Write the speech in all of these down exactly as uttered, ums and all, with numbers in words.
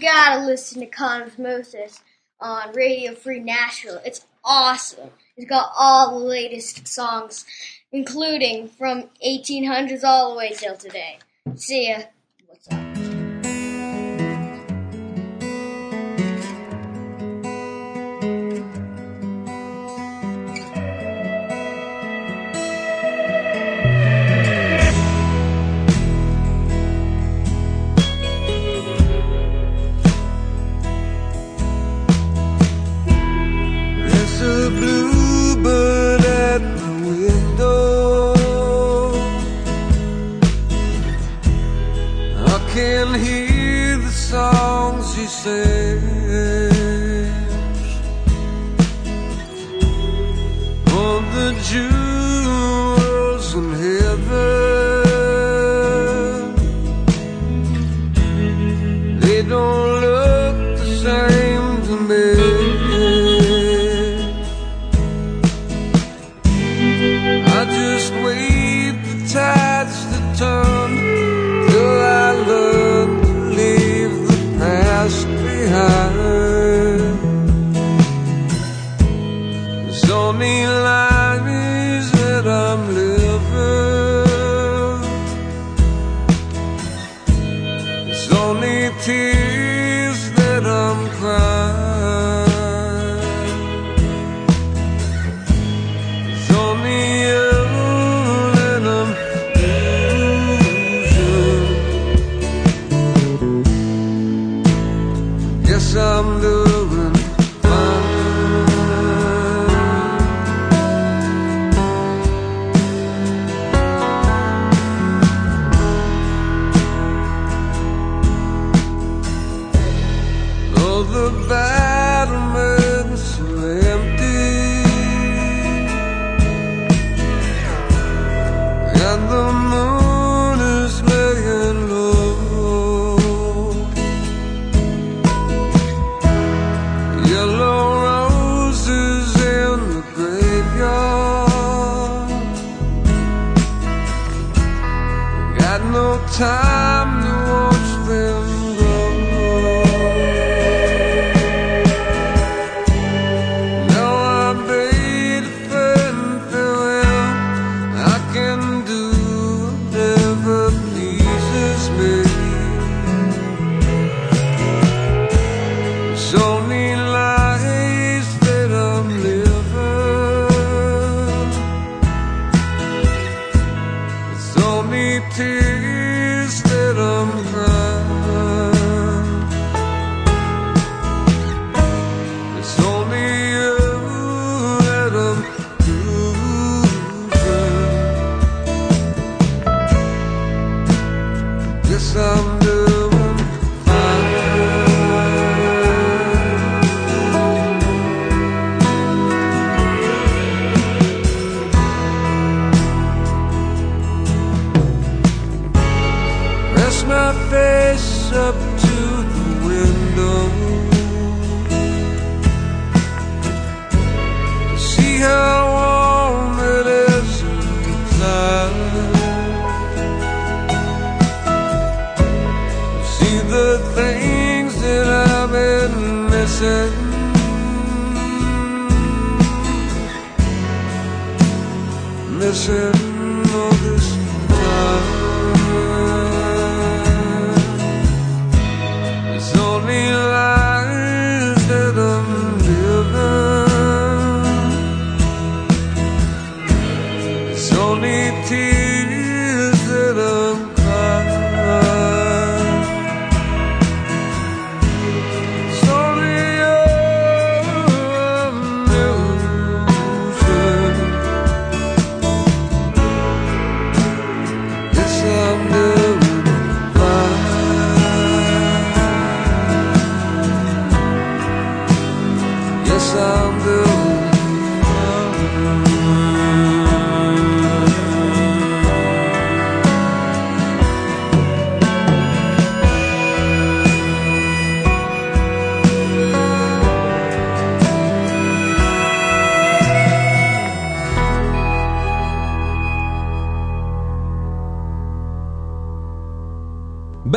gotta listen to Cosmosis on Radio Free Nashville. It's awesome. It's got all the latest songs, including from eighteen hundreds all the way till today. See ya. What's up?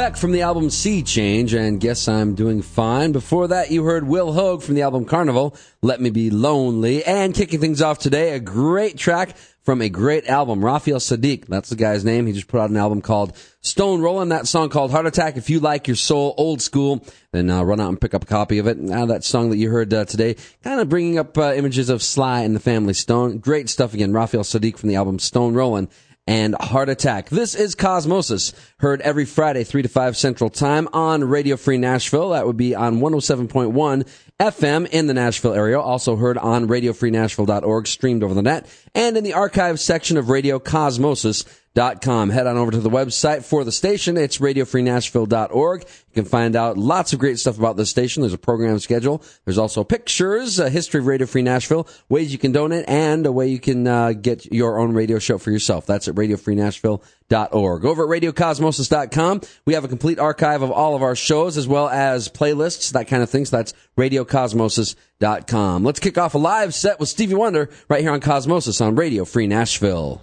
Beck from the album Sea Change and Guess I'm Doing Fine. Before that, you heard Will Hogue from the album Carnival, Let Me Be Lonely. And kicking things off today, a great track from a great album, Raphael Sadiq. That's the guy's name. He just put out an album called Stone Rollin', that song called Heart Attack. If you like your soul old school, then uh, run out and pick up a copy of it. Now, that song that you heard uh, today, kind of bringing up uh, images of Sly and the Family Stone. Great stuff again, Raphael Sadiq from the album Stone Rollin' and Heart Attack. This is Cosmosis, heard every Friday, three to five Central Time on Radio Free Nashville. That would be on one oh seven point one F M in the Nashville area. Also heard on radio free nashville dot org, streamed over the net, and in the archive section of radio cosmosis dot com. Head on over to the website for the station. It's radio free nashville dot org. You can find out lots of great stuff about this station. There's a program schedule. There's also pictures, a history of Radio Free Nashville, ways you can donate, and a way you can uh, get your own radio show for yourself. That's at radio free nashville dot org. Over at radio cosmosis dot com, we have a complete archive of all of our shows, as well as playlists, that kind of thing. So that's radio cosmosis dot com. Let's kick off a live set with Stevie Wonder right here on Cosmosis on Radio Free Nashville.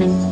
Mm-hmm.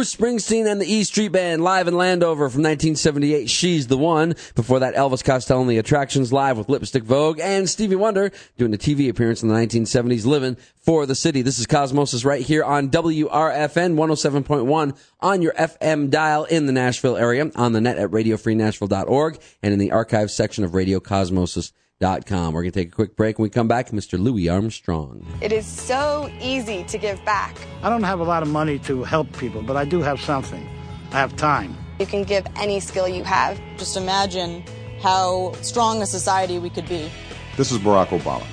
Bruce Springsteen and the E Street Band, live in Landover from nineteen seventy-eight, She's the One. Before that, Elvis Costello and the Attractions, live with Lipstick Vogue, and Stevie Wonder doing a T V appearance in the nineteen seventies, Living for the City. This is Cosmosis right here on W R F N one oh seven point one on your F M dial in the Nashville area, on the net at radio free nashville dot org, and in the archives section of radio cosmosis dot com. We're going to take a quick break. When we come back, Mister Louis Armstrong. It is so easy to give back. I don't have a lot of money to help people, but I do have something. I have time. You can give any skill you have. Just imagine how strong a society we could be. This is Barack Obama.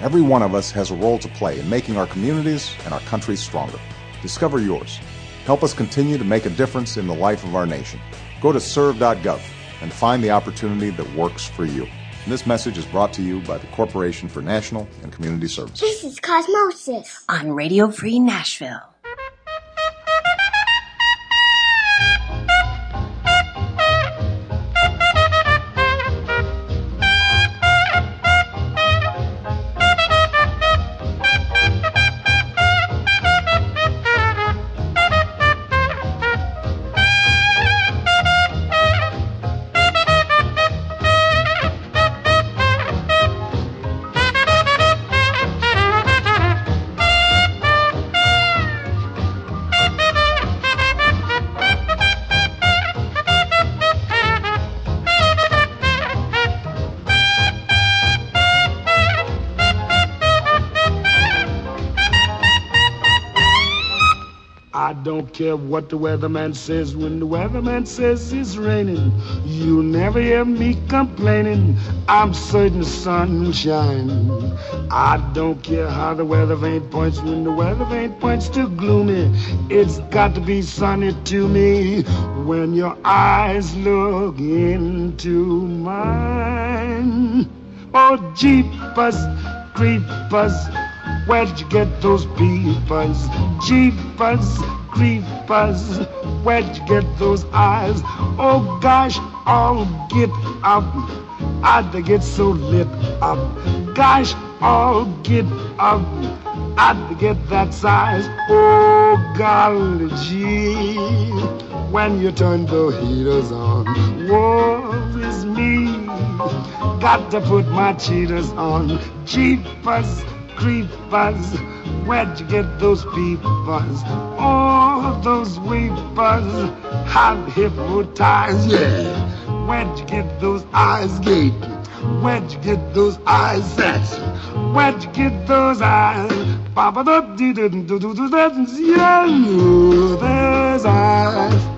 Every one of us has a role to play in making our communities and our country stronger. Discover yours. Help us continue to make a difference in the life of our nation. Go to serve dot gov and find the opportunity that works for you. And this message is brought to you by the Corporation for National and Community Service. This is Cosmosis on Radio Free Nashville. Care what the weatherman says. When the weatherman says it's raining, you'll never hear me complaining. I'm certain the sun will shine. I don't care how the weather vane points. When the weather vane points to gloomy, it's got to be sunny to me. When your eyes look into mine, oh jeepers creepers, where'd you get those peepers? Jeepers creepers, where'd you get those eyes? Oh gosh, all get up. I'd to get so lit up. Gosh, all get up. I'd to get that size. Oh golly gee, when you turn the heaters on, woe is me. Got to put my cheaters on. Jeepers creepers, where'd you get those peepers? Oh, those weepers, I'm hypnotized, yeah. Where'd you get those eyes gaping? Where'd you get those eyes set? Where'd you get those eyes? Papa da dee do do do do do, there's eyes.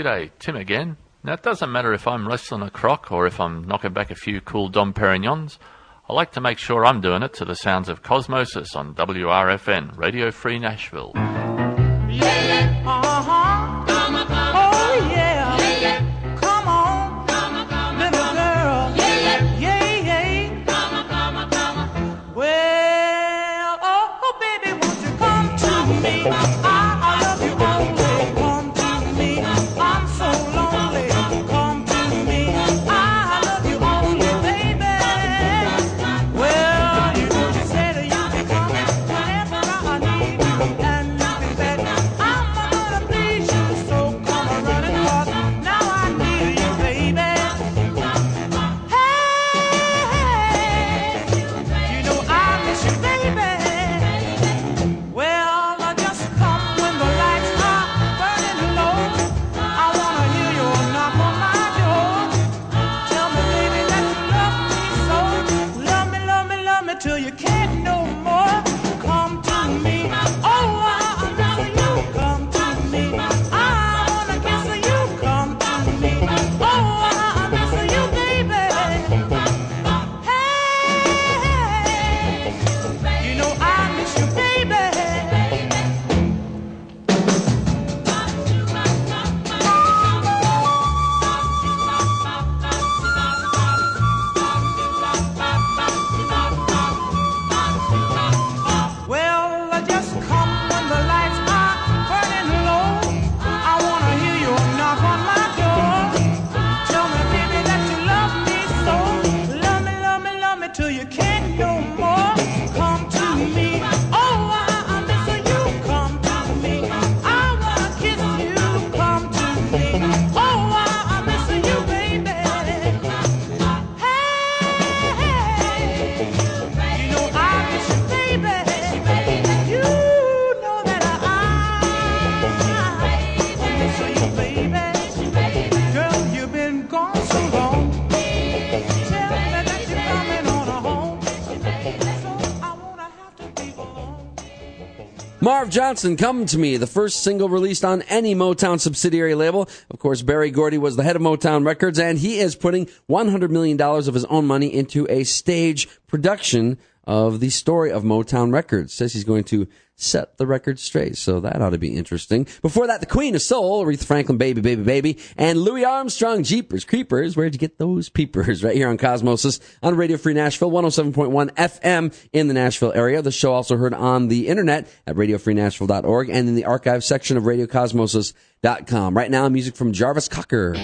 G'day, Tim again. Now, it doesn't matter if I'm wrestling a croc or if I'm knocking back a few cool Dom Perignons. I like to make sure I'm doing it to the sounds of Cosmosis on W R F N, Radio Free Nashville. Yeah, uh-huh. Oh, yeah. Come on, little girl. Yeah, yeah. Well, oh, baby, won't you come to me? I love you always. Come to me. I'm so lonely. Come to me. I love you always, baby. Well, you just said you can come whenever I need you. And nothing better. I'm gonna please you, so come a running, 'cause now I need you, baby. Hey, you know I miss you, baby. Well, I just come when the lights are burning low. I wanna hear your knock on my door. Tell me, baby, that you love me so. Love me, love me, love me till you can't no more. Come to me. Oh, I'm loving you. Come to me. I wanna kiss you. Come to me. Oh, I'm missing you, baby. Hey, you know I miss you, baby. Well, I just come when the lights are burning low. I wanna hear you knock on my door. Tell me, baby, that you love me so. Love me, love me, love me till you can't no more. Come to me. Oh, I- I'm missing you. Come to me. I wanna kiss you. Come to me. Oh, I- I'm missing you, baby. Hey, you know I miss you, baby. You know that I miss you, baby. Girl, you've been gone so long. Tell me that you're coming on home, so I won't have to be alone. Marv Johnson, Come to Me, the first single released on any Motown subsidiary label. Of course, Barry Gordy was the head of Motown Records, and he is putting one hundred million dollars of his own money into a stage production of the story of Motown Records. Says he's going to set the record straight, so that ought to be interesting. Before that, the Queen of Soul, Aretha Franklin, Baby, Baby, Baby, and Louis Armstrong, Jeepers Creepers. Where'd you get those peepers? Right here on Cosmosis on Radio Free Nashville, one oh seven point one F M in the Nashville area. The show also heard on the internet at radio free nashville dot org and in the archive section of radio cosmosis dot com. Right now, music from Jarvis Cocker.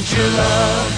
want your love.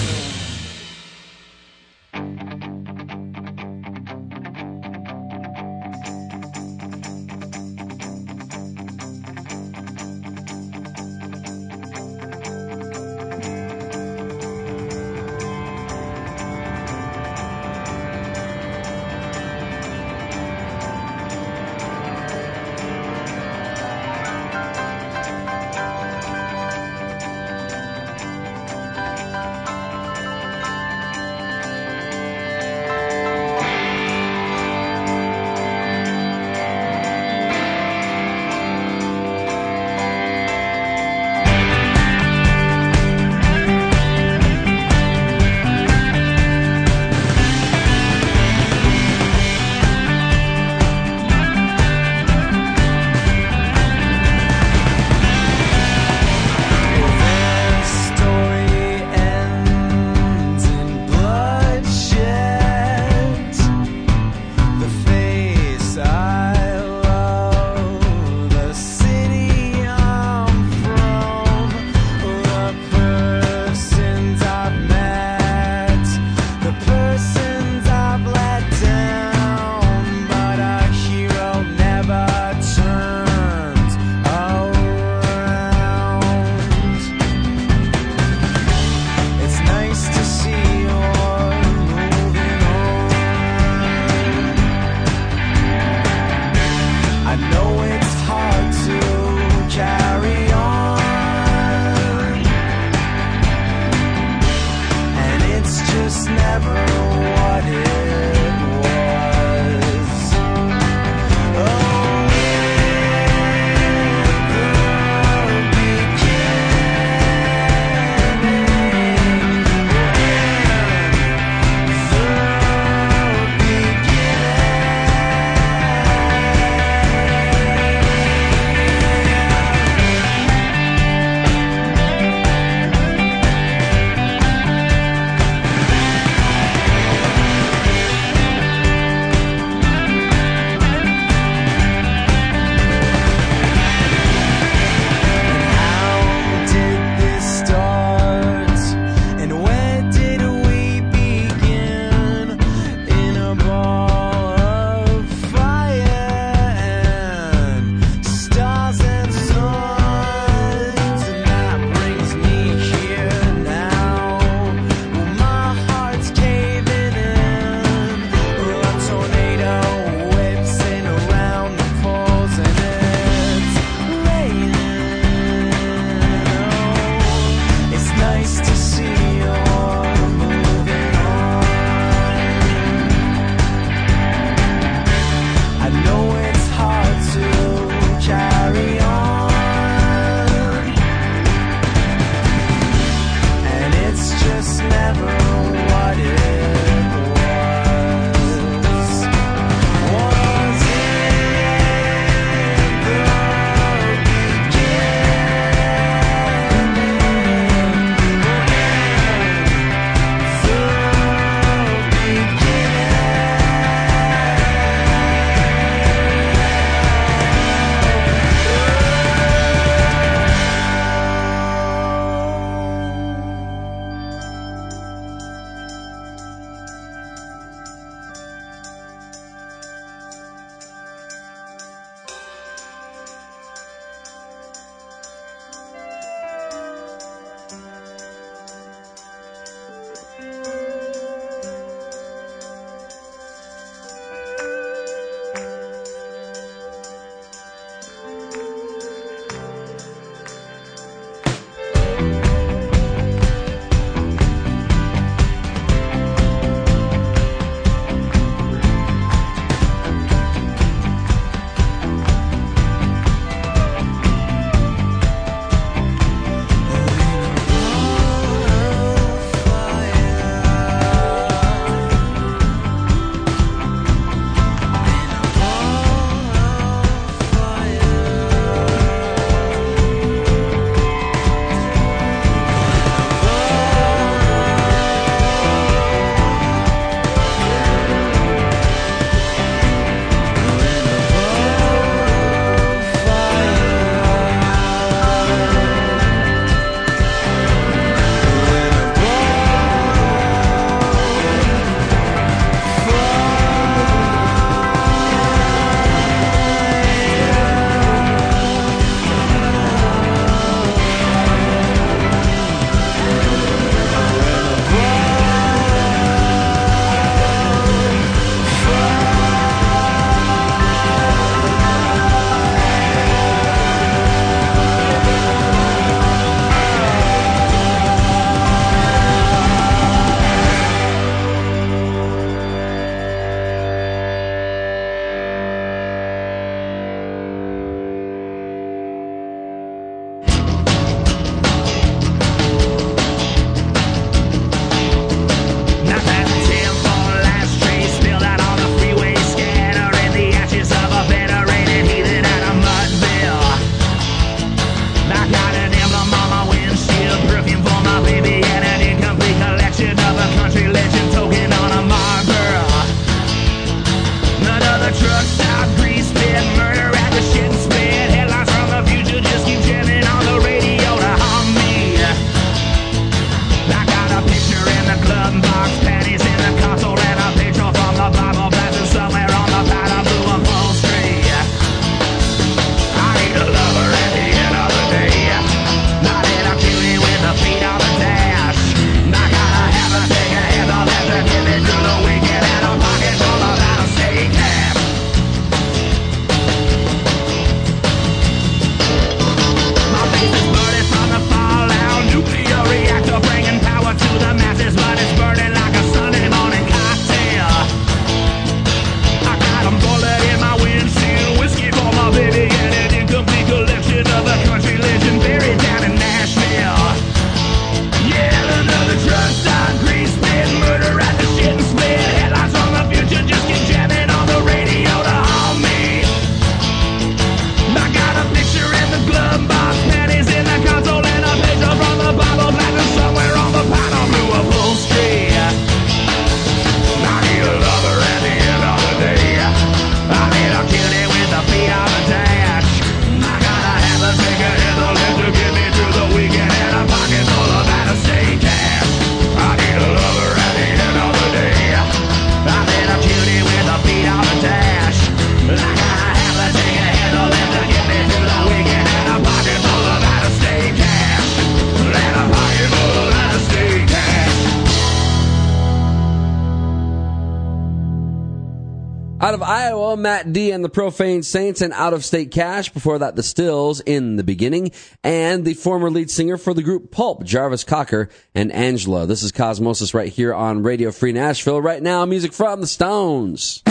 Out of Iowa, Matt D and the Profane Saints, and Out of State Cash. Before that, The Stills, In the Beginning, and the former lead singer for the group Pulp, Jarvis Cocker, and Angela. This is Cosmosis right here on Radio Free Nashville. Right now, music from The Stones.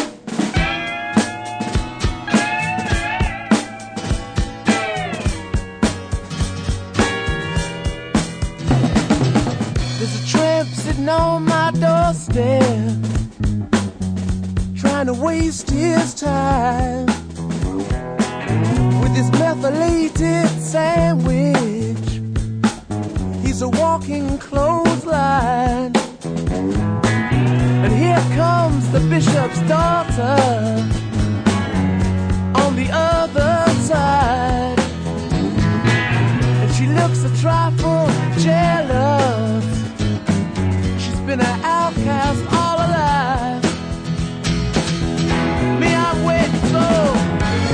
On my doorstep, trying to waste his time with his methylated sandwich. He's a walking clothesline. And here comes the bishop's daughter on the other side, and she looks a trifle jealous. Been an outcast all alive. Me, I wait so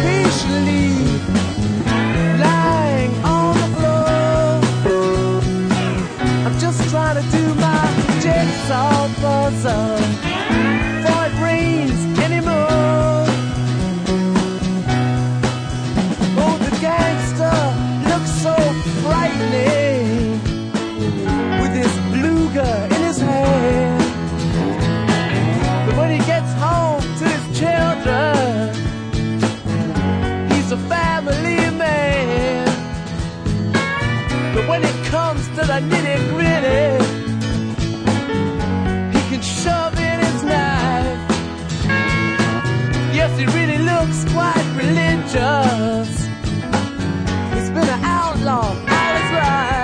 patiently, lying on the floor. I'm just trying to do my jigsaw puzzle before it rains anymore. Oh, the gangster looks so frightening with his Luger. But when he gets home to his children, he's a family man. But when it comes to the nitty-gritty, he can shove in his knife. Yes, he really looks quite religious. He's been an outlaw all his life.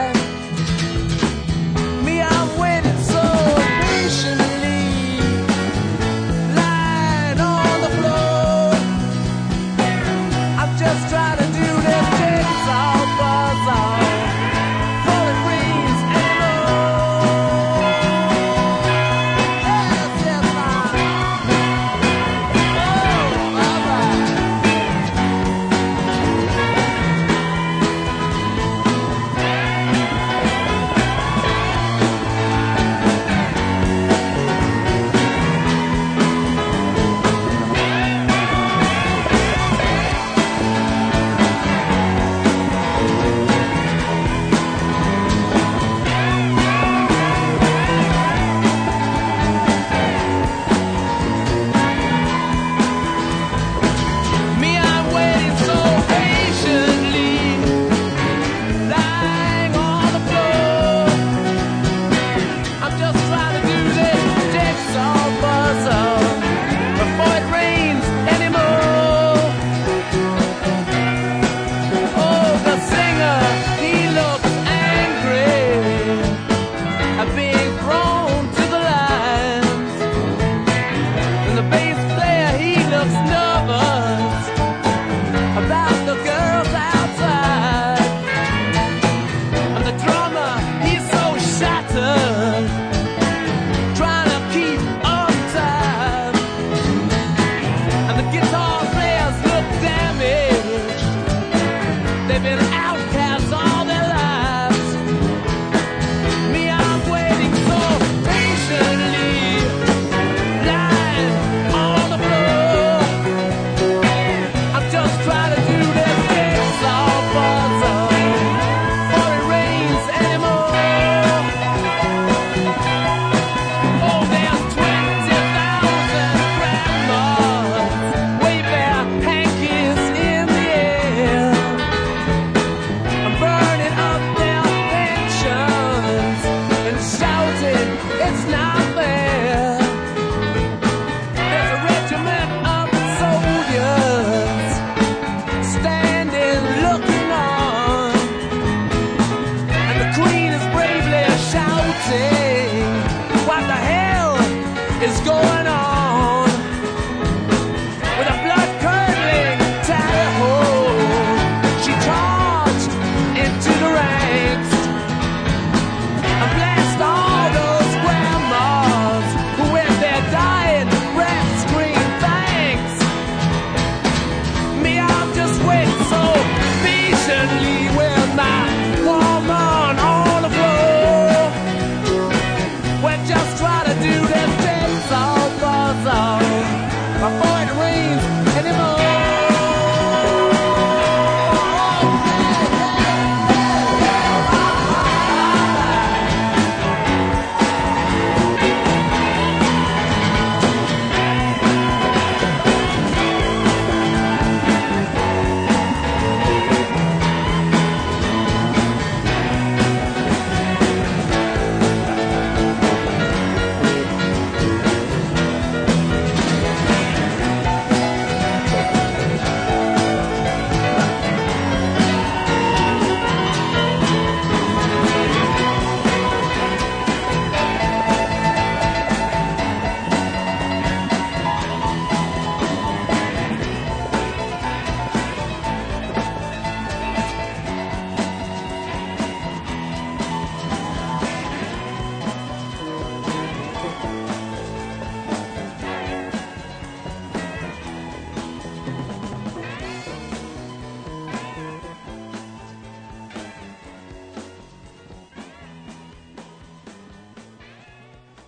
Blast all those grandmas.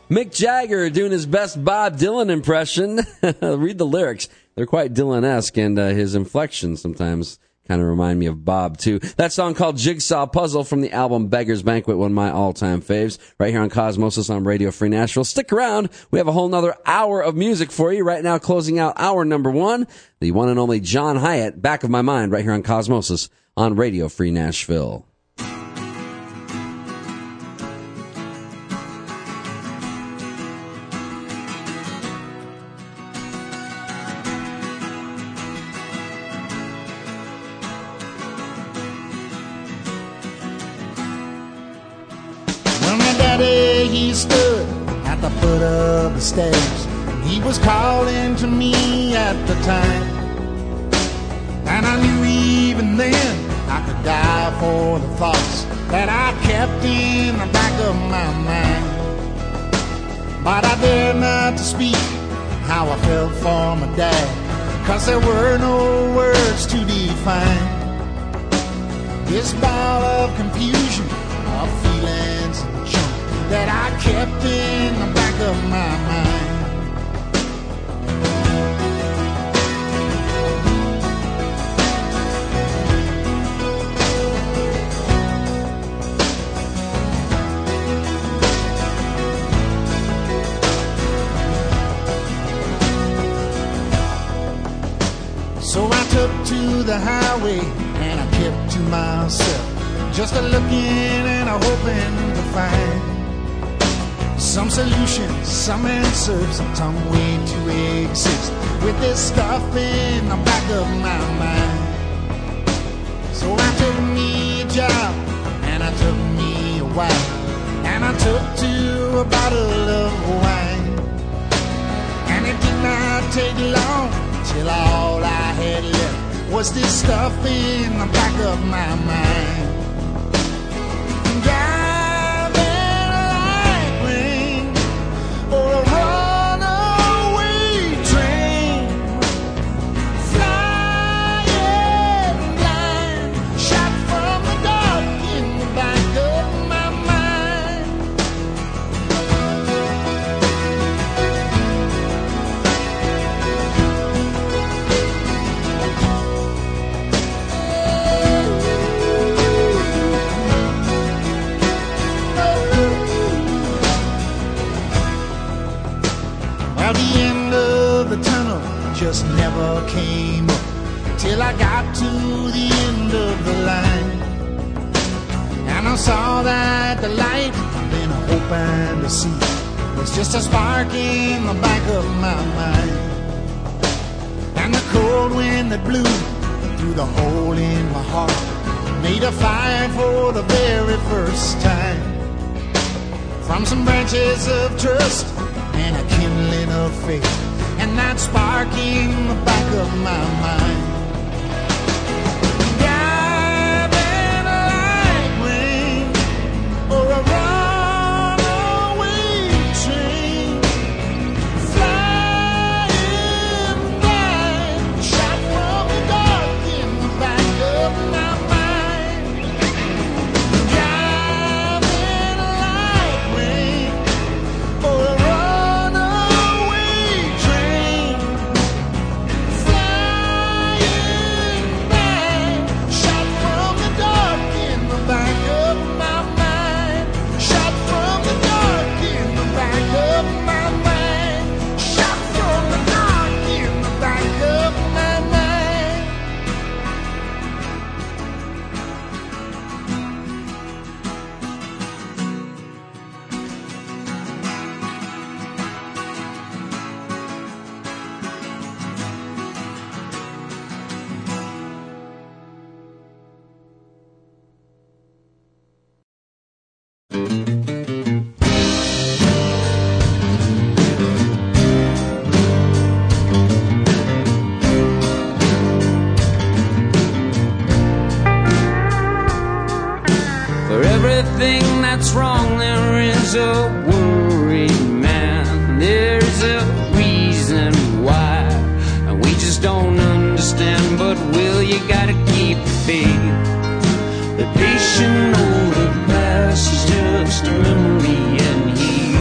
Mick Jagger doing his best Bob Dylan impression. Read the lyrics. They're quite Dylan-esque, and uh, his inflection sometimes kind of remind me of Bob, too. That song called Jigsaw Puzzle from the album Beggar's Banquet, one of my all-time faves, right here on Cosmosis on Radio Free Nashville. Stick around. We have a whole nother hour of music for you. Right now, closing out hour number one, the one and only John Hyatt, Back of My Mind, right here on Cosmosis on Radio Free Nashville. Stairs. He was calling to me at the time, and I knew even then I could die for the thoughts that I kept in the back of my mind. But I dared not to speak how I felt for my dad, 'cause there were no words to define this ball of confusion, of feelings and joy that I kept in the back of my mind. So I took to the highway and I kept to myself, just a looking and a hoping to find some solutions, some answers, some way to exist with this stuff in the back of my mind. So I took me a job, and I took me a wife, and I took to a bottle of wine. And it did not take long till all I had left was this stuff in the back of my mind. God, just never came up till I got to the end of the line, and I saw that the light I've been hoping to see was just a spark in the back of my mind. And the cold wind that blew through the hole in my heart made a fire for the very first time, from some branches of trust and a kindling of faith, and that spark in the back of my mind. Patient old, the past is just a memory, and he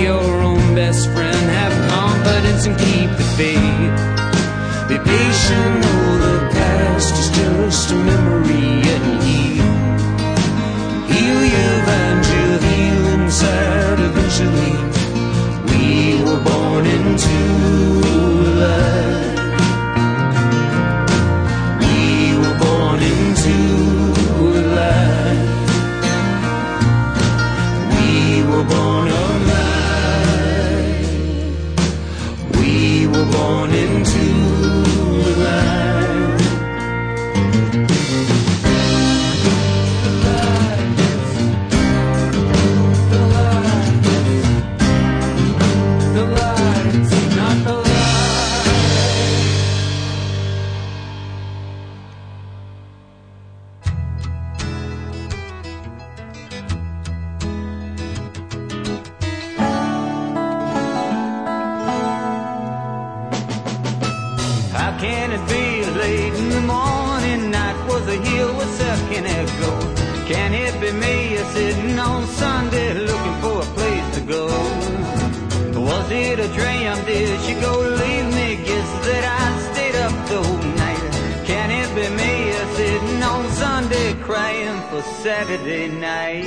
be your own best friend. Have confidence and keep the faith. Be patient, know the past is just a memory, and heal. Heal your vine, you'll heal inside eventually. We were born into life. We were born into life. We were born alive. We were born into life. The lights, the lights, not the Saturday night.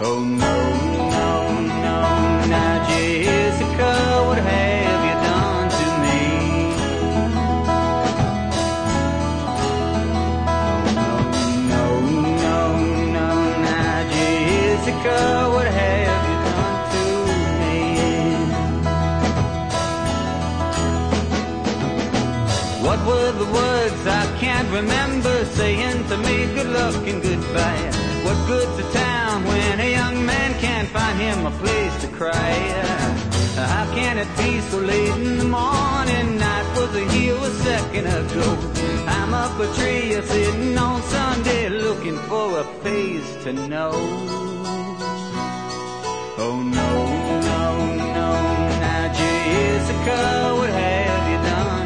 Oh no, no, no, now Jessica, what have you done to me? Oh no, no, no, now Jessica, what have you done to me? What were the words I can't remember saying to me, good luck and goodbye? What good's a town when a young man can't find him a place to cry? How can it be so late in the morning? Night was here a second ago. I'm up a tree, sitting on Sunday, looking for a face to know. Oh no, no, no, now Jessica, what have you done?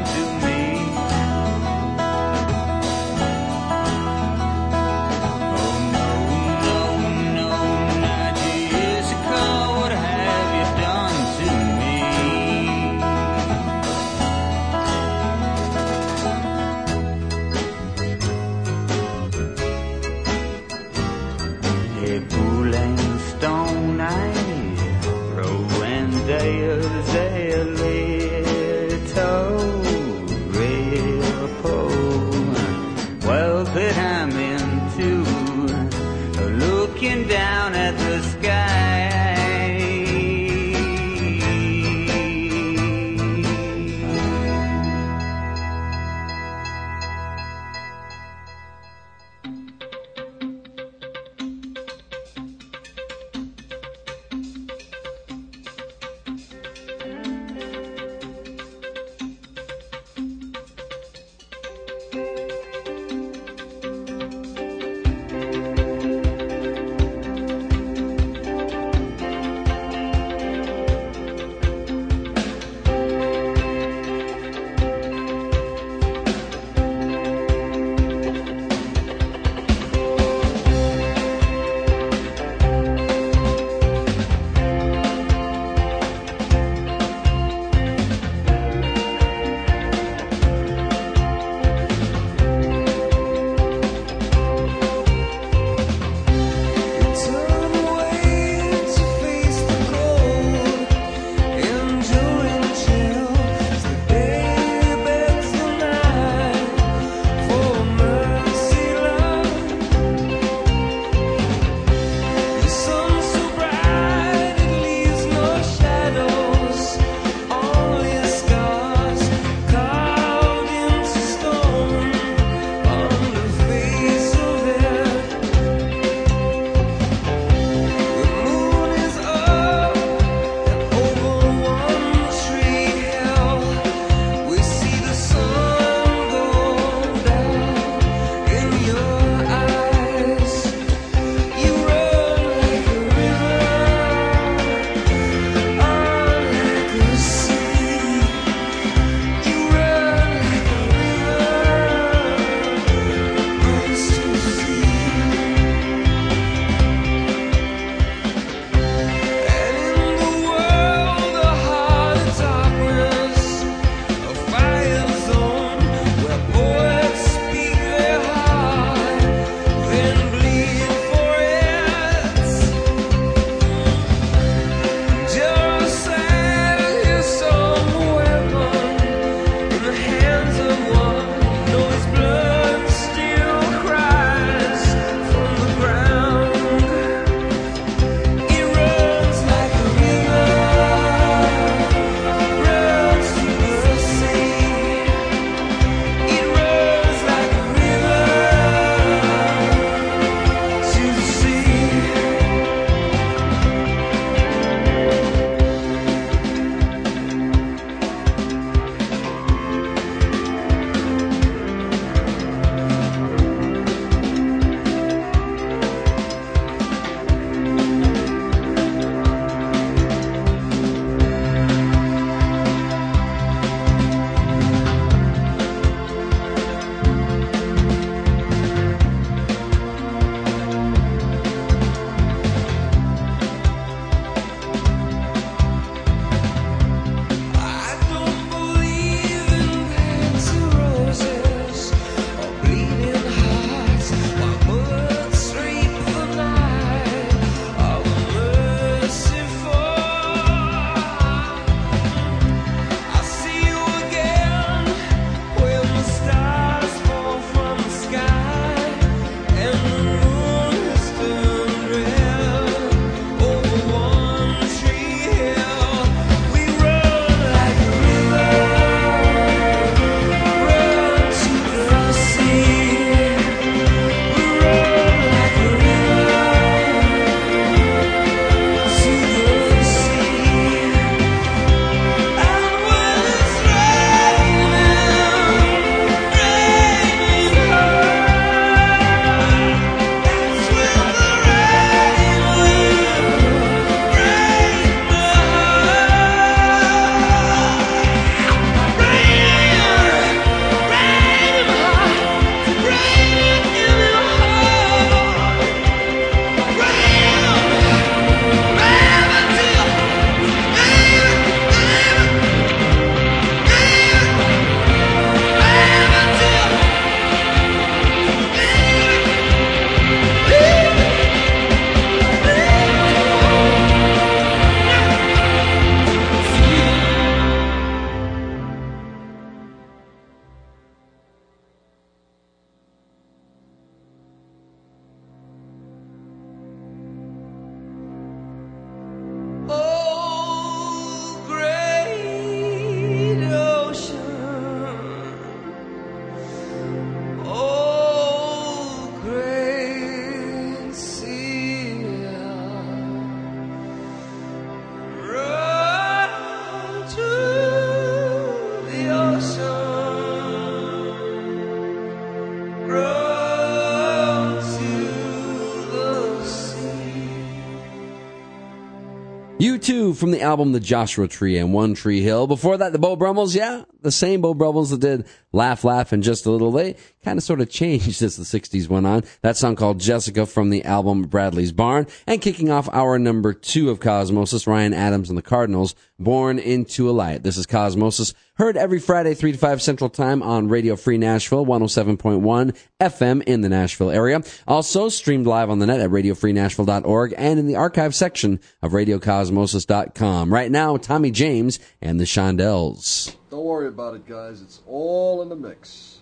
U two from the album The Joshua Tree and One Tree Hill. Before that, the Bo Brummels, yeah, the same Bo Brummels that did Laugh, Laugh, and Just a Little. They kind of sort of changed as the sixties went on. That song called Jessica from the album Bradley's Barn. And kicking off our number two of Cosmosis, Ryan Adams and the Cardinals, Born into a Light. This is Cosmosis, heard every Friday, three to five Central Time on Radio Free Nashville, one oh seven point one F M in the Nashville area. Also streamed live on the net at radio free nashville dot org and in the archive section of radio cosmosis dot com. Right now, Tommy James and the Shondells. Don't worry about it, guys. It's all in the mix.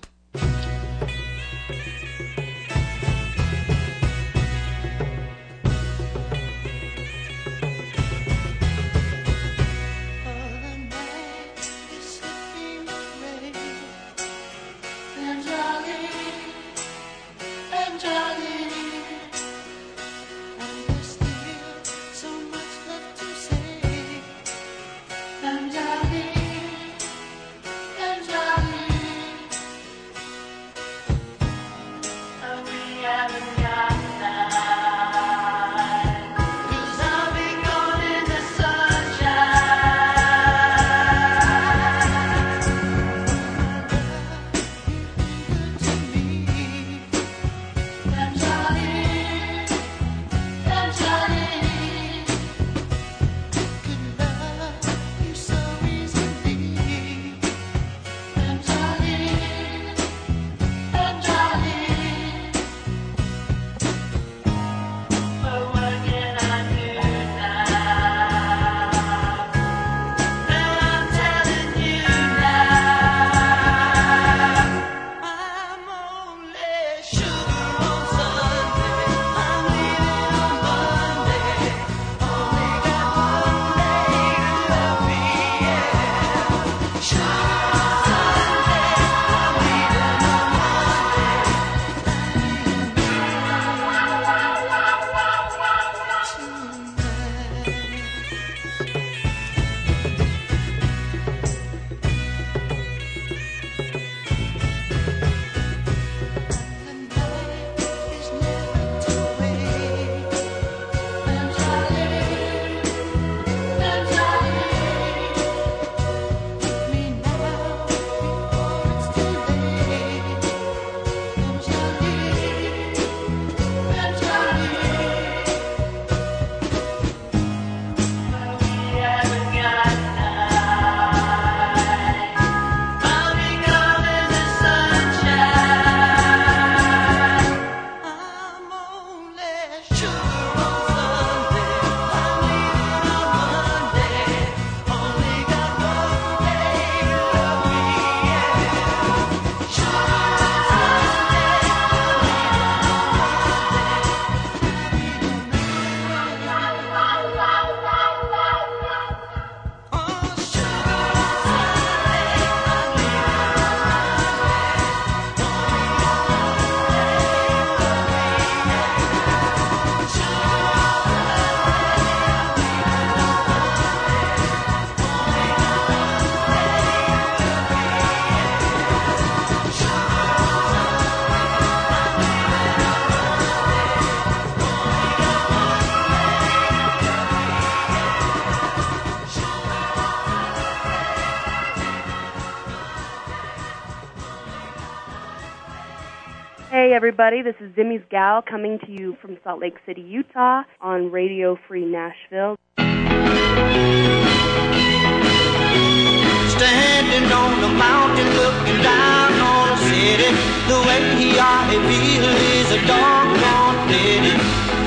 Everybody, this is Zimmy's Gal coming to you from Salt Lake City, Utah on Radio Free Nashville. Standing on the mountain looking down on the city, the way he ought to feel is a doggone pity.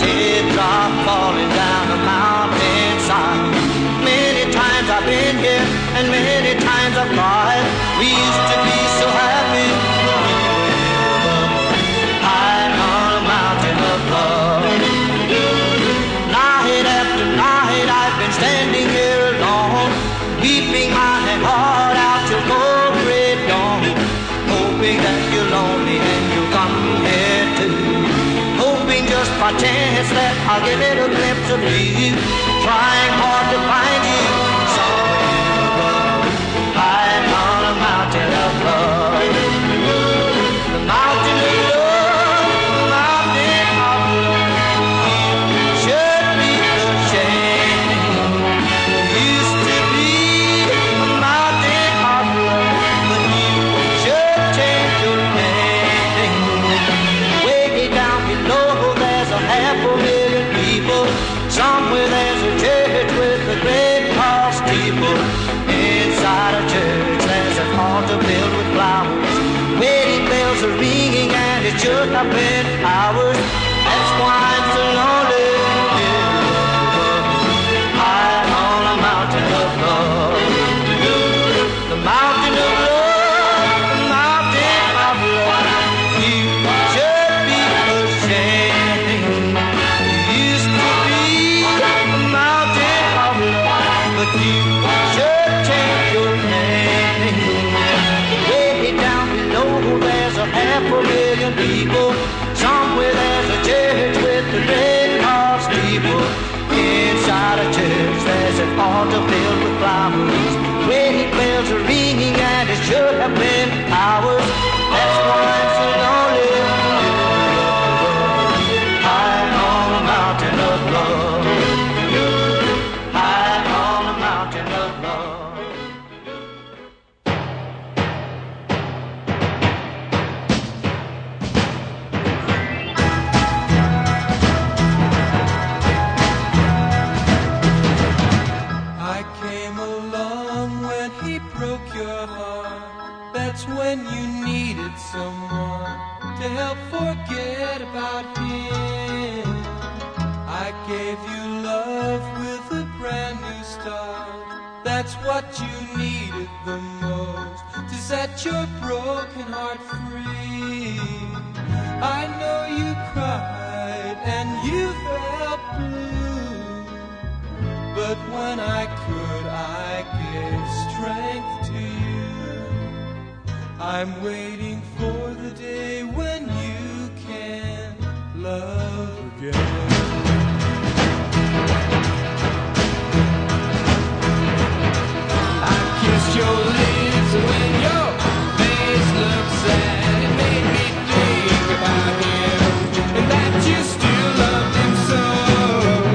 Tears are falling down the mountainside. Many times I've been here and many times I've cried. We used to be so happy. Chance that I'll give it a glimpse of you, trying hard to find you somewhere above, high on a mountain of love. The mountain of love, the mountain of love, should be the shame. shopping hours. That's why I'm so lonely in love. I'm on a mountain of love. The mountain of love, the mountain of love. You should be ashamed. You used to be the mountain of love, but you should change your name. Way down below there's a half a million people. Somewhere there's a church with the red cross steeple. Inside a church there's an altar filled with flowers. Wedding bells are ringing and it should have been ours. That's why I'm so lonely. I'm on a mountain of love. I'm on a mountain of love. I came along when he broke your heart. That's when you needed someone to help forget about him. I gave you love with a brand new start. That's what you needed the most to set your broken heart free. I know you cried and you felt blue, but when I could, I gave strength to you. I'm waiting for the day when you can love again. I kissed your lips when your face looked sad. It made me think about him and that you still loved him so.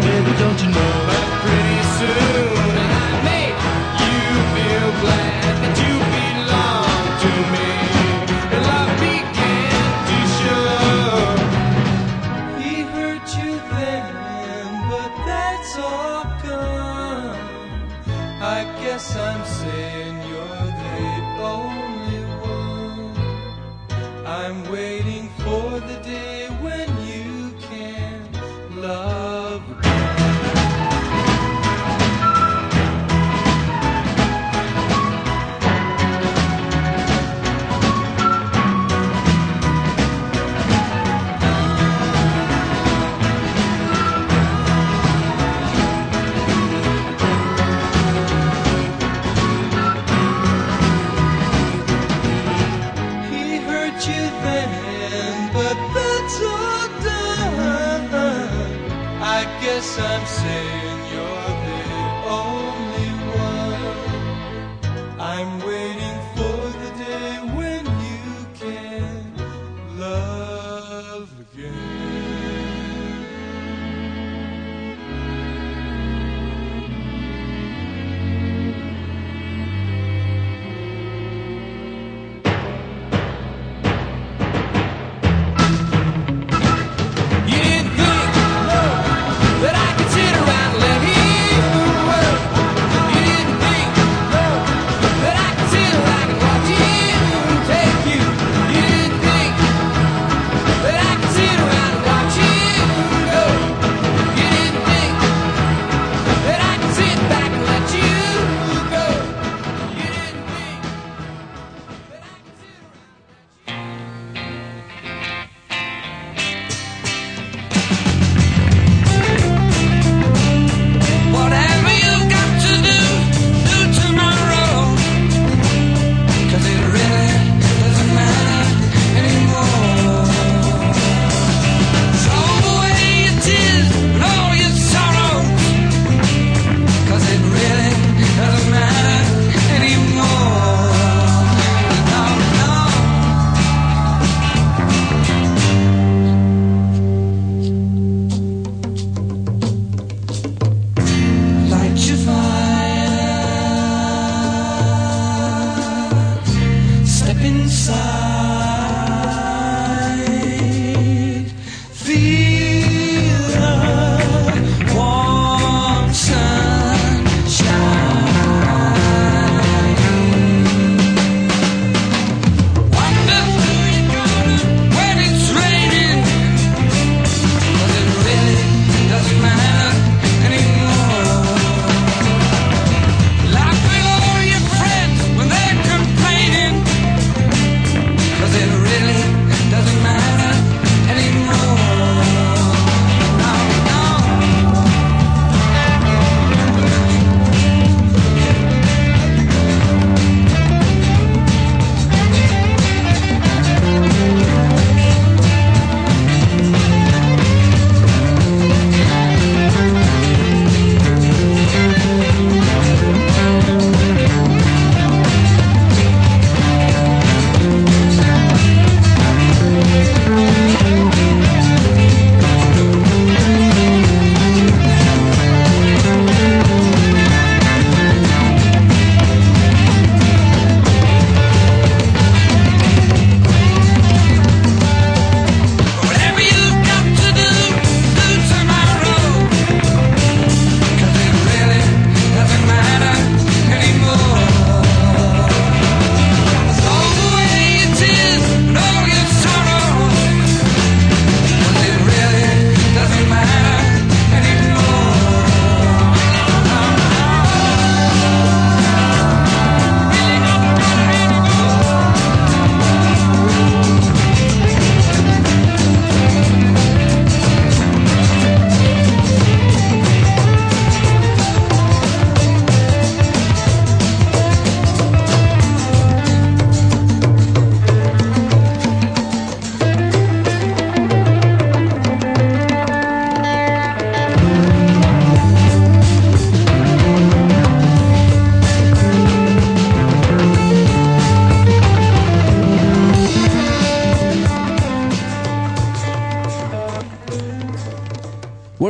Baby, don't you know? But pretty soon I made you feel glad that you belong to me. And love began to show. He hurt you then, but that's all gone. I guess I'm saying you're the only one. I'm waiting for the day when you can love again. He hurt you then, but that's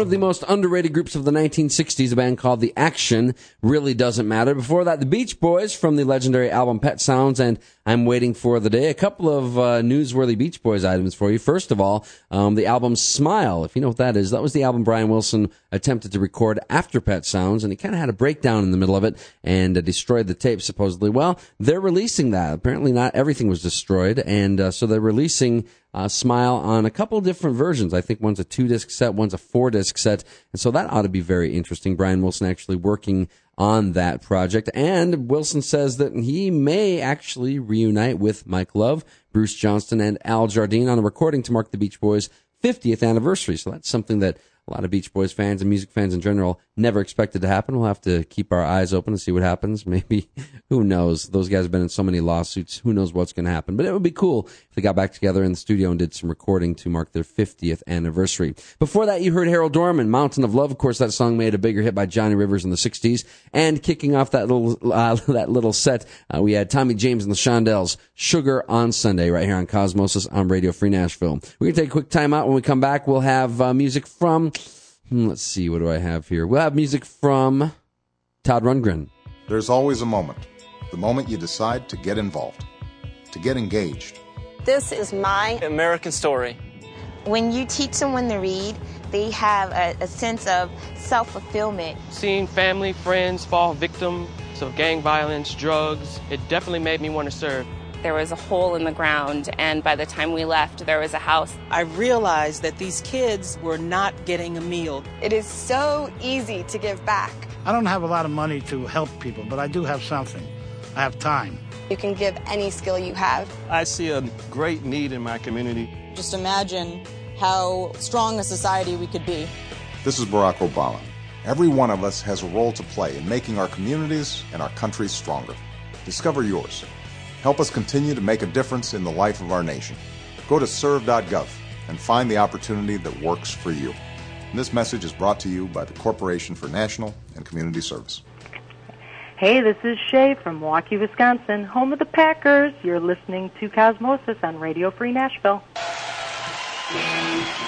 of the most underrated groups of the nineteen sixties, a band called The Action, Really Doesn't Matter. Before that, The Beach Boys from the legendary album Pet Sounds and I'm Waiting for the Day. A couple of uh, newsworthy Beach Boys items for you. First of all, um, the album Smile, if you know what that is, that was the album Brian Wilson attempted to record after Pet Sounds, and he kind of had a breakdown in the middle of it and uh, destroyed the tape, supposedly. Well, they're releasing that. Apparently not everything was destroyed, and uh, so they're releasing Uh, Smile on a couple different versions. I think one's a two-disc set, one's a four-disc set, and so that ought to be very interesting. Brian Wilson actually working on that project, and Wilson says that he may actually reunite with Mike Love, Bruce Johnston, and Al Jardine on a recording to mark the Beach Boys' fiftieth anniversary, so that's something that a lot of Beach Boys fans and music fans in general never expected to happen. We'll have to keep our eyes open and see what happens. Maybe, who knows? Those guys have been in so many lawsuits. Who knows what's going to happen? But it would be cool if they got back together in the studio and did some recording to mark their fiftieth anniversary. Before that, you heard Harold Dorman, Mountain of Love. Of course, that song made a bigger hit by Johnny Rivers in the sixties. And kicking off that little uh, that little set, uh, we had Tommy James and the Shondells, Sugar on Sunday, right here on Cosmosis on Radio Free Nashville. We're going to take a quick time out. When we come back, we'll have uh, music from... Let's see, what do I have here? We'll have music from Todd Rundgren. There's always a moment, the moment you decide to get involved, to get engaged. This is my American story. When you teach someone to read, they have a, a sense of self-fulfillment. Seeing family, friends fall victim to gang violence, drugs, it definitely made me want to serve. There was a hole in the ground, and by the time we left, there was a house. I realized that these kids were not getting a meal. It is so easy to give back. I don't have a lot of money to help people, but I do have something. I have time. You can give any skill you have. I see a great need in my community. Just imagine how strong a society we could be. This is Barack Obama. Every one of us has a role to play in making our communities and our country stronger. Discover yours. Help us continue to make a difference in the life of our nation. Go to serve dot gov and find the opportunity that works for you. And this message is brought to you by the Corporation for National and Community Service. Hey, this is Shay from Milwaukee, Wisconsin, home of the Packers. You're listening to Cosmosis on Radio Free Nashville. Room.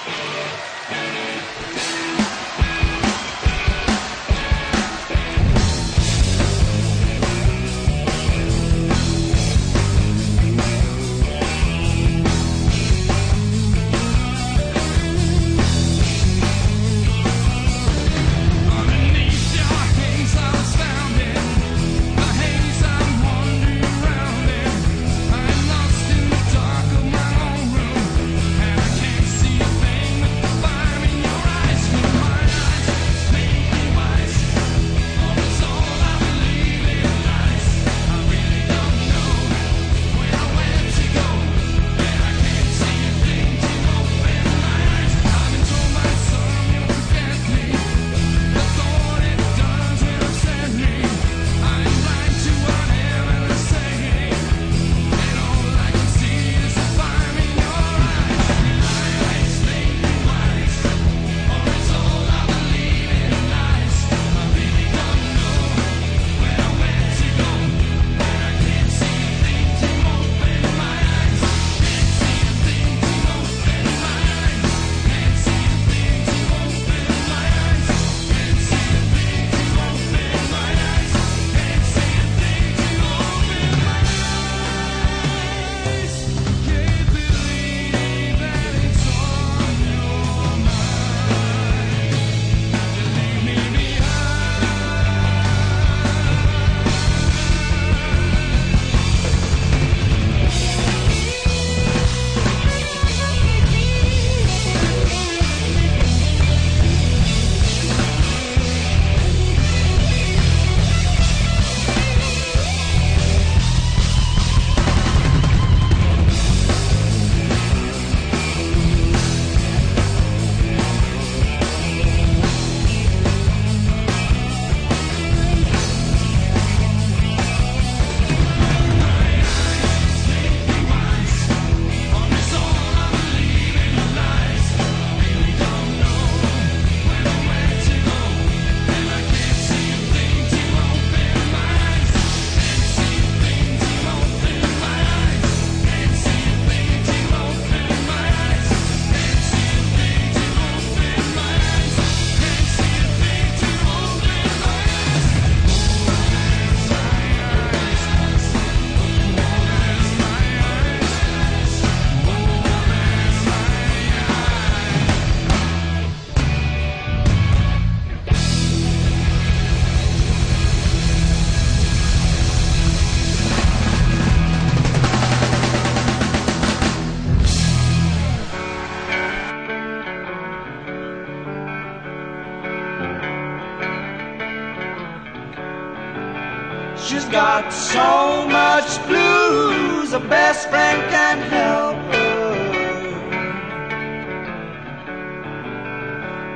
She's got so much blues, her best friend can't help her.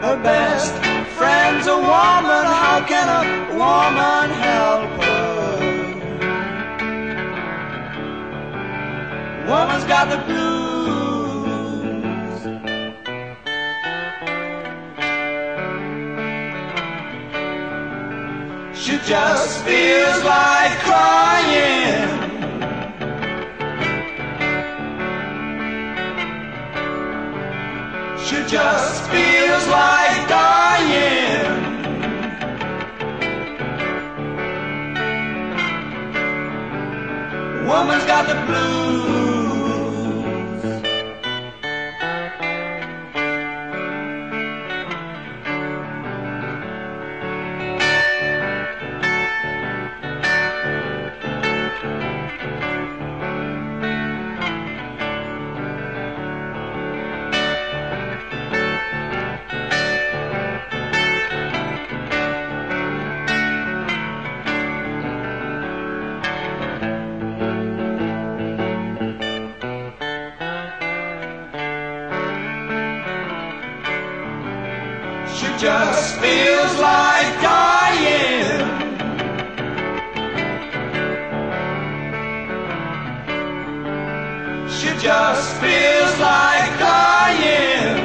Her best friend's a woman, how can a woman help her? Woman's got the blues. She just feels like crying. She just feels like dying. Woman's got the blues. Just feels like dying. She just feels like dying.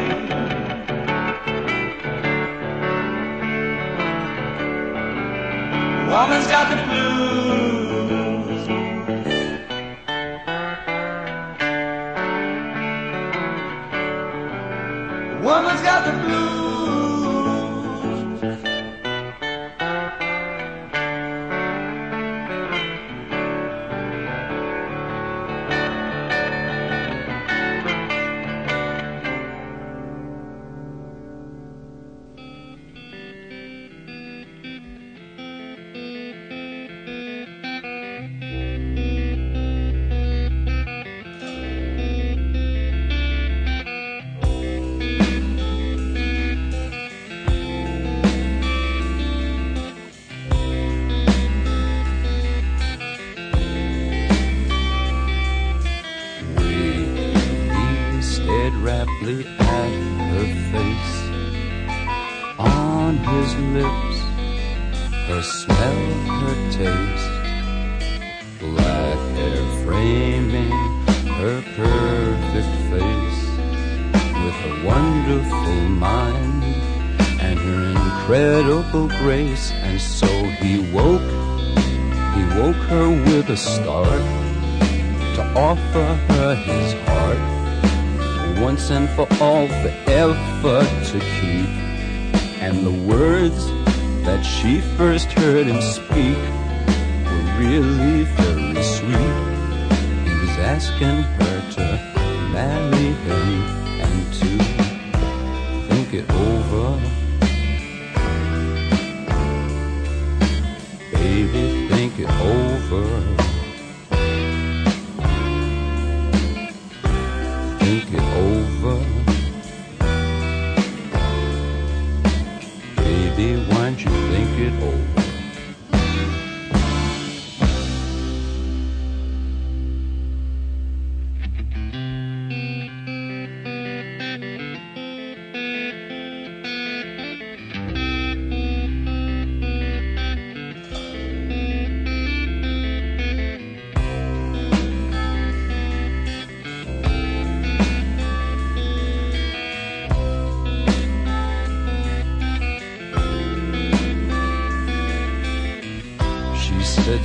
Woman's got the blues. Woman's got the blues.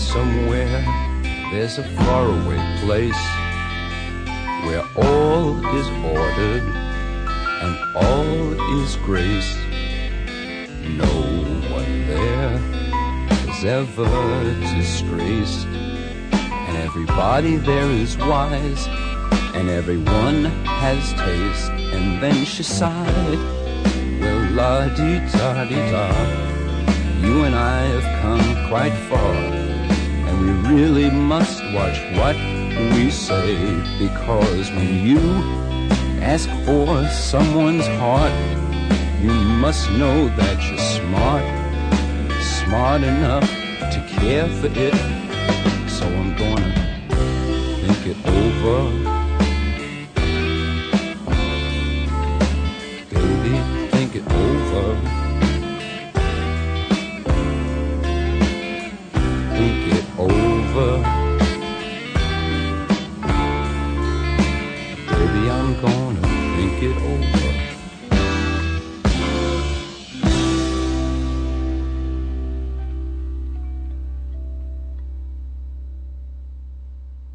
Somewhere there's a faraway place where all is ordered and all is grace. No one there is ever disgraced, and everybody there is wise, and everyone has taste. And then she sighed, well, la-dee-da-dee-da, you and I have come quite far. We really must watch what we say, because when you ask for someone's heart, you must know that you're smart, smart enough to care for it, so I'm gonna think it over. Baby, think it over. Think it over. Baby, I'm gonna think it over.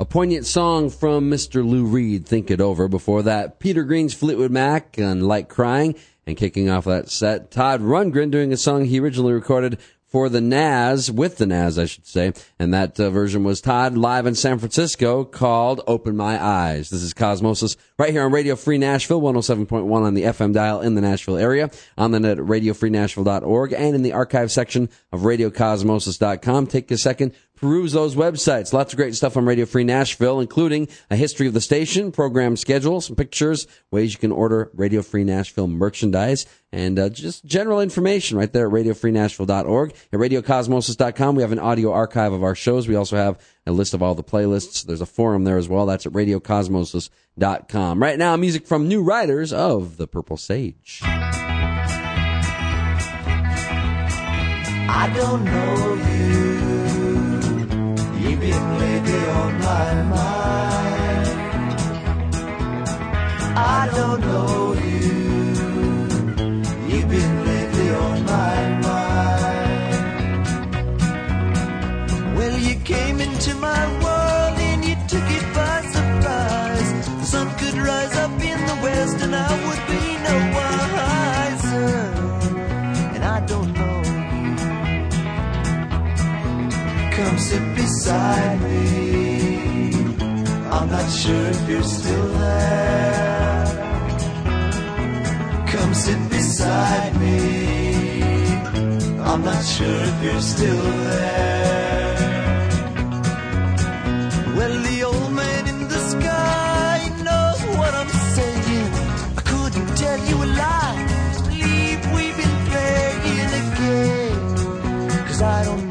Poignant song from Mister Lou Reed, Think It Over. Before that, Peter Green's Fleetwood Mac and Like Crying. And kicking off that set, Todd Rundgren doing a song he originally recorded for the Nazz, with the Nazz, I should say. And that uh, version was Todd live in San Francisco called Open My Eyes. This is Cosmosis right here on Radio Free Nashville, one oh seven point one on the F M dial in the Nashville area, on the net at radio free nashville dot org, and in the archive section of radio cosmosis dot com. Take a second, peruse those websites. Lots of great stuff on Radio Free Nashville, including a history of the station, program schedule, some pictures, ways you can order Radio Free Nashville merchandise, and uh, just general information right there at radio free nashville dot org. At radio cosmosis dot com, we have an audio archive of our shows. We also have a list of all the playlists. There's a forum there as well. That's at radio cosmosis dot com. Right now, music from New Riders of the Purple Sage. I don't know you. You've been lady on my mind. I don't know you. You've been lady on my mind. Well, you came into my world and you took it by surprise. The sun could rise up in the west and I would be no wiser. And I don't know you. Come sit beside me, I'm not sure if you're still there. Come sit beside me, I'm not sure if you're still there. Well, the old man in the sky knows what I'm saying. I couldn't tell you a lie, believe we've been playing a game. 'Cause I don't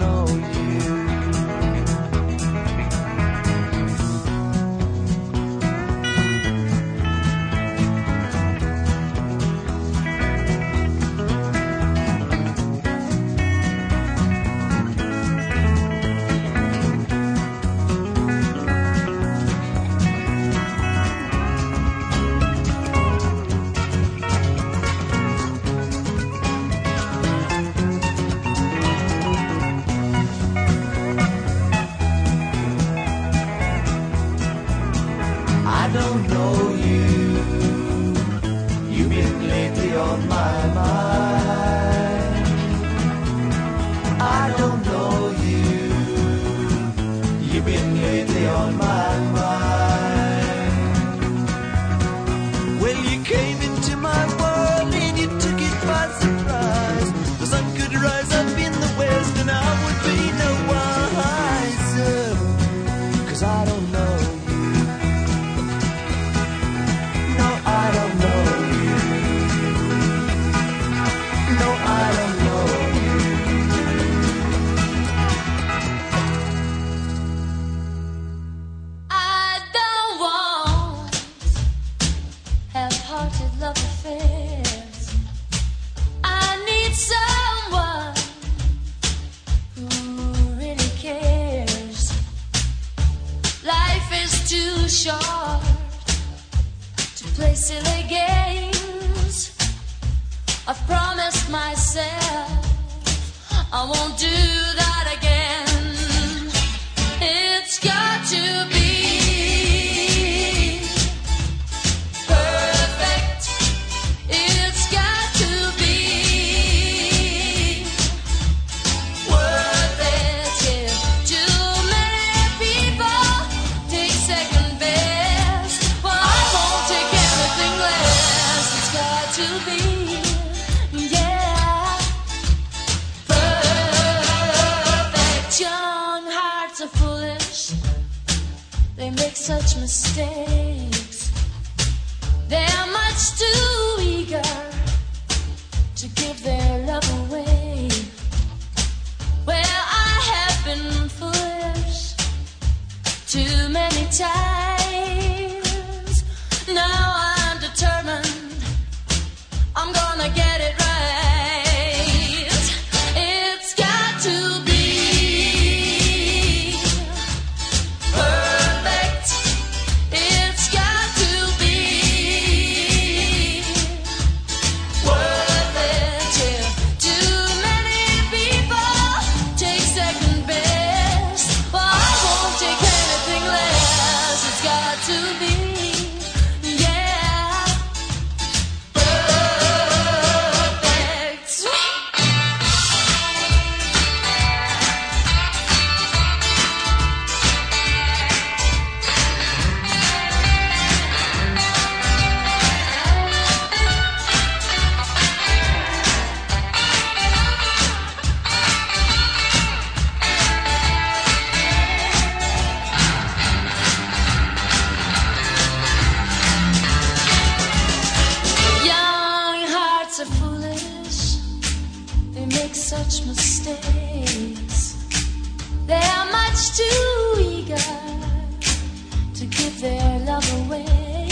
to give their love away. Well, I have times. Now I'm determined I'm gonna get it right. It's got to be perfect. It's got to be worth it. Yeah. Too many people take second best. Well, I won't take anything less. It's got to be. Yeah. Perfect. Young hearts are foolish. They make such mistakes. They are much too eager to give their love away.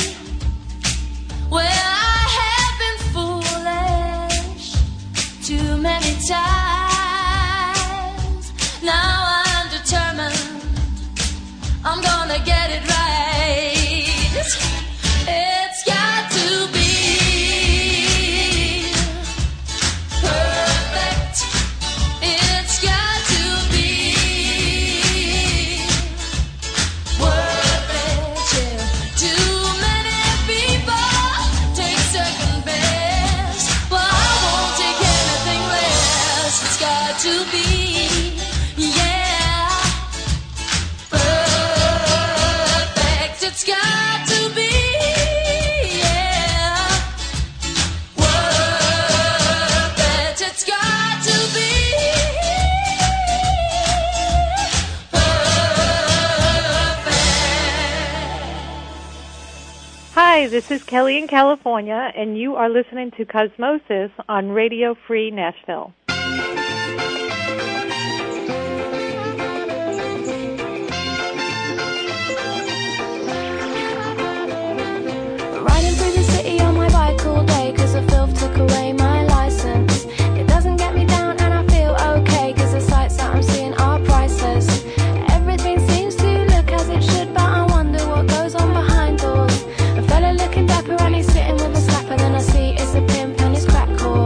Well, I have been foolish too many times. Now I'm determined I'm gonna get it right. It's got to be perfect. It's got to be worth it. Yeah. Too many people take second best. Well, I won't take anything less. It's got to be, yeah. Perfect. It's got to be, yeah. Perfect. It's got to be perfect. Hi, this is Kelly in California, and you are listening to Cosmosis on Radio Free Nashville. Riding through the city on my bike all day, cause the filth took away my license. It doesn't get me down and I feel okay, cause the sights that I'm seeing are priceless. Everything seems to look as it should, but I wonder what goes on behind doors. A fella looking dapper and he's sitting with a slap, and then I see it's a pimp and his crack whore.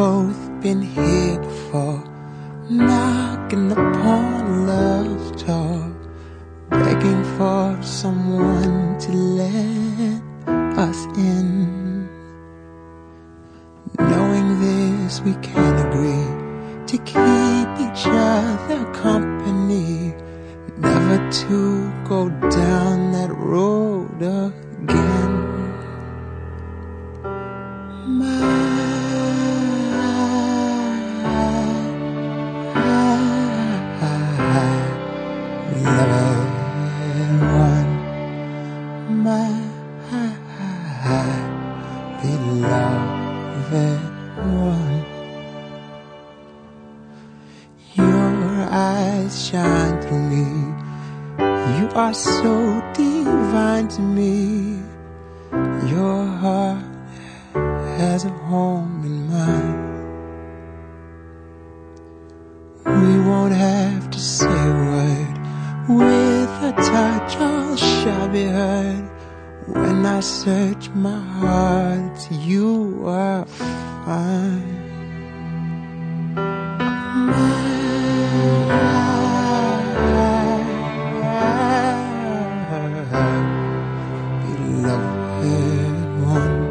both been hit for knocking upon love's door, begging for someone to let us in. Knowing this, we can agree to keep each other company, never to go down that road again. My loved one, my beloved one, your eyes shine to me, you are so divine to me, your heart has a home in mine. We won't have to say a word, with a touch all shall be heard. When I search my heart, you are fine. My beloved one,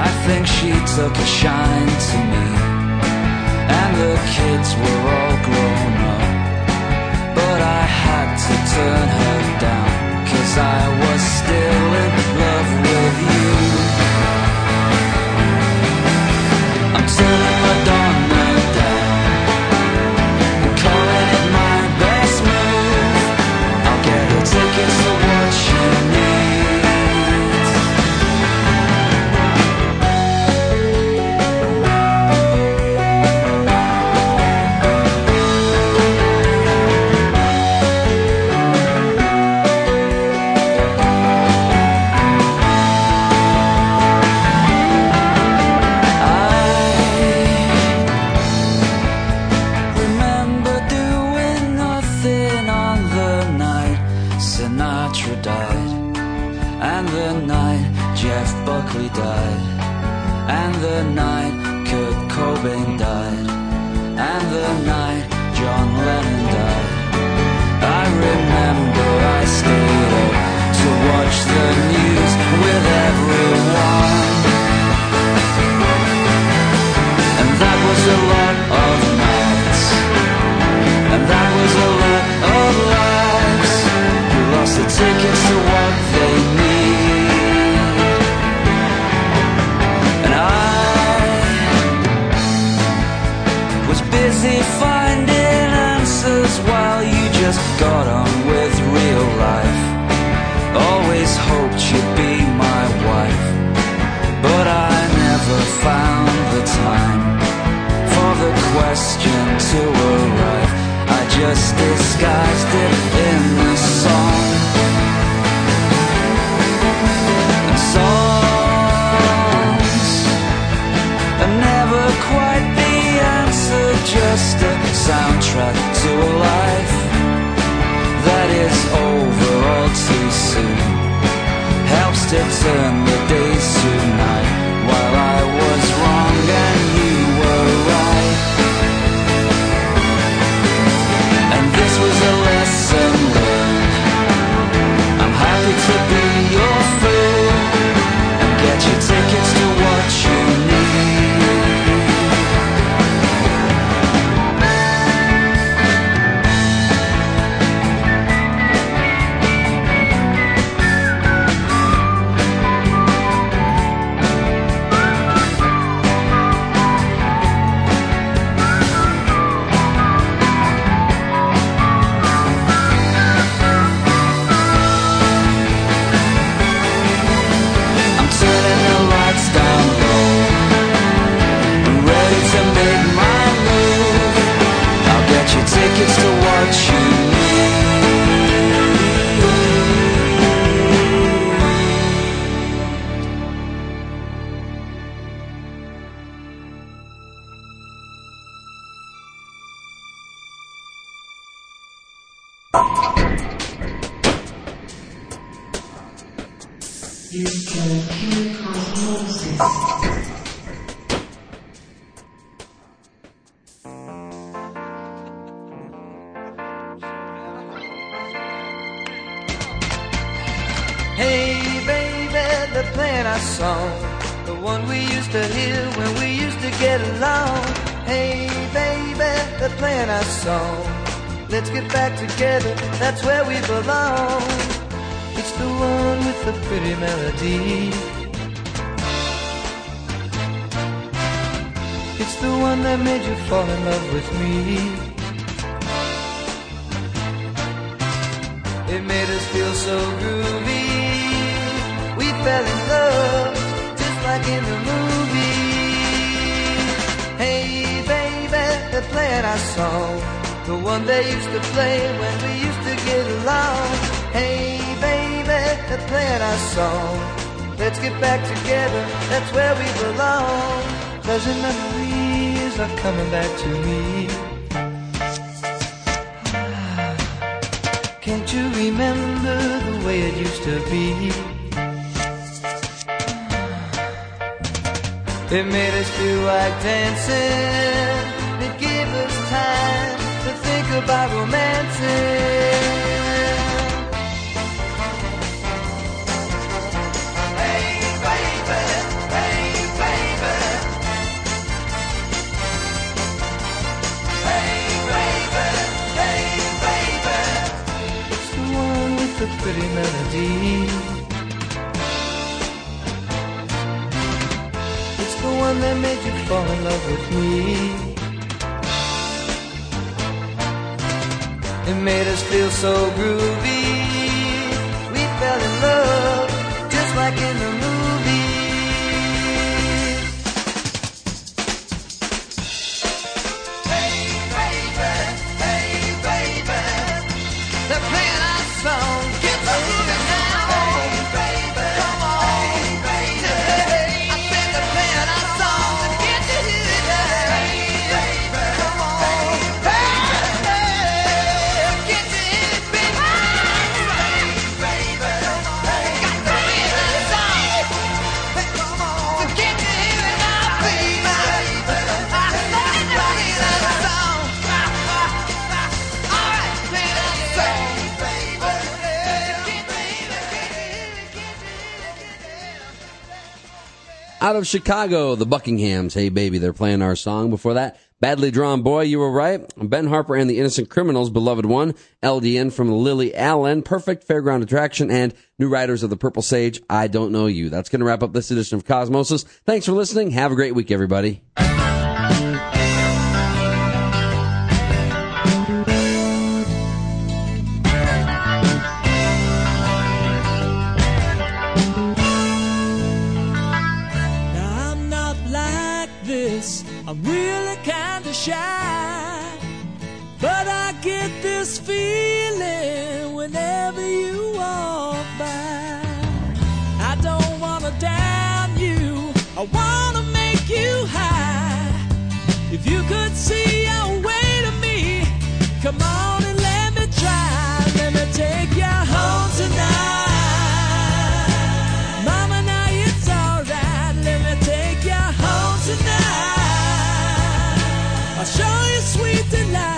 I think she took a shine to me, and the kids were all grown up, but I had to turn her down, 'cause I was still in love with you. I'm turning Madonna down, I'm calling it my best move, I'll get her tickets to what she needs. Died, and the night Kurt Cobain died, and the night John Lennon died. I remember I stayed up to watch the news with everyone, and that was a lot of nights, and that was a lot of lives who lost the tickets to what they need. Busy finding answers while you just got on with real life. Always hoped you'd be my wife, but I never found the time for the question to arrive. I just disguised it in the song. And songs are never quite the answer, just a soundtrack to a life that is over all too soon. Helps to turn the days to night, while I was wrong and you were right. And this was a lesson learned, I'm happy to be your fool, and get your tickets to what you need. Tickets to what you need. Song, the one we used to hear when we used to get along. Hey baby, they're playing our song. Let's get back together, that's where we belong. It's the one with the pretty melody, it's the one that made you fall in love with me. It made us feel so groovy, we fell in love, just like in the movies. Hey baby, they're playing our song, the one they used to play when we used to get along. Hey baby, they're playing our song. Let's get back together, that's where we belong. Pleasant memories are coming back to me. Can't you remember the way it used to be? It made us feel like dancing, it gave us time to think about romancing. Hey baby, hey one that made you fall in love with me. It made us feel so groovy. We fell in love just like in the movies. Hey baby, hey baby, they're playing our song. Get the moving now. Hey baby, come on. Hey baby, I said they're playing our song. Let's get to it now. Hey baby, come on. Hey baby, get to it, baby. Hey baby, come on. Got the real song. Hey come on. So get to it now, baby. I said they're playing our song. All right, play that song. Out of Chicago, the Buckinghams. Hey, baby, they're playing our song. Before that, Badly Drawn Boy, you were right. Ben Harper and the Innocent Criminals, Beloved One. L D N from Lily Allen, Perfect Fairground Attraction, and New Riders of the Purple Sage, I Don't Know You. That's going to wrap up this edition of Cosmosis. Thanks for listening. Have a great week, everybody. Now I'm not like this. I'm really kinda shy. But I get this feeling whenever you walk by. I don't wanna down you. I wanna make you high. If you could see your way to me, come on and let me try. Let me take you home tonight. Mama, now it's alright. Let me take you home tonight. I'll show you sweet delight.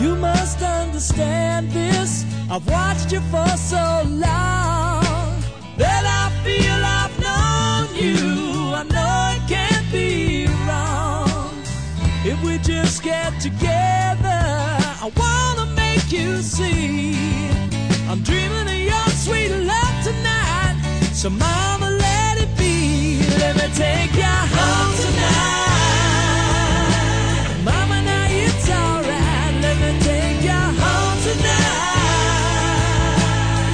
You must understand this. I've watched you for so long that I feel I've known you. I know it can't be wrong. If we just get together, I wanna make you see. I'm dreaming of your sweet love tonight. So mama, let it be. Let me take you home tonight. Mama, now it's alright. Let me take you home tonight.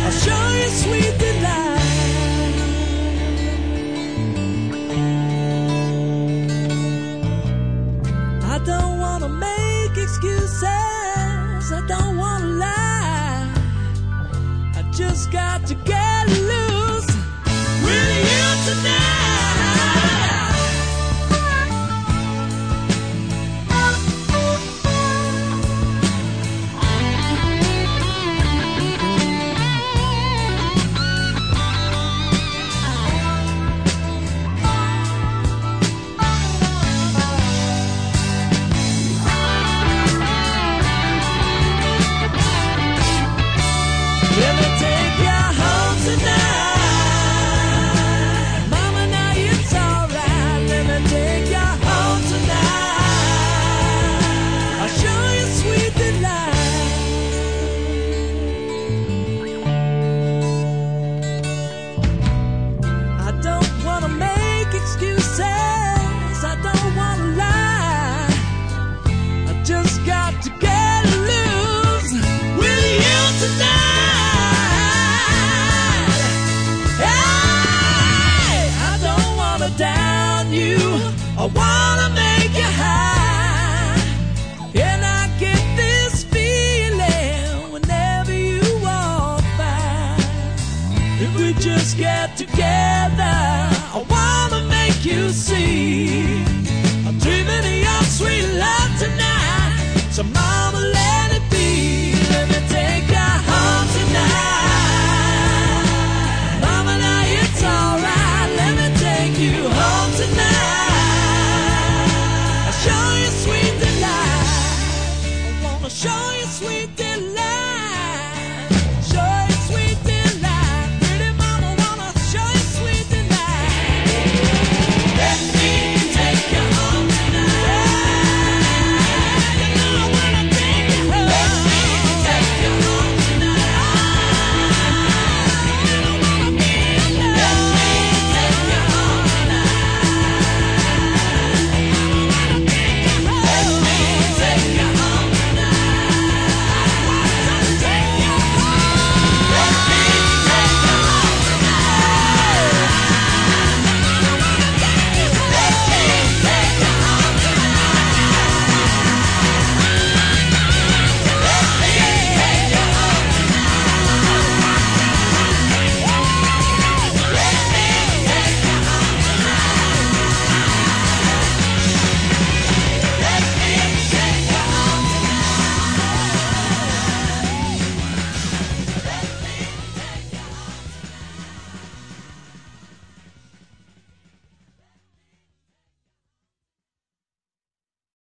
I'll show you sweet delight. I don't wanna make excuses. I don't wanna lie. I just got to get loose with you tonight. Let me take you home tonight. Mama, now it's alright. Let me take you home tonight. I'll show you sweet delight. I don't wanna make excuses. I don't wanna lie. I just got to get loose with you tonight. Hey, I don't wanna down you. I wanna make you high. And I get this feeling whenever you walk by. If we just get together, I wanna make you see. I'm dreaming of your sweet love tonight. So mama, let it be. Let me take you home tonight. Mama, now it's alright. Let me take you home tonight. I'll show you sweet delight. I wanna show you sweet delight.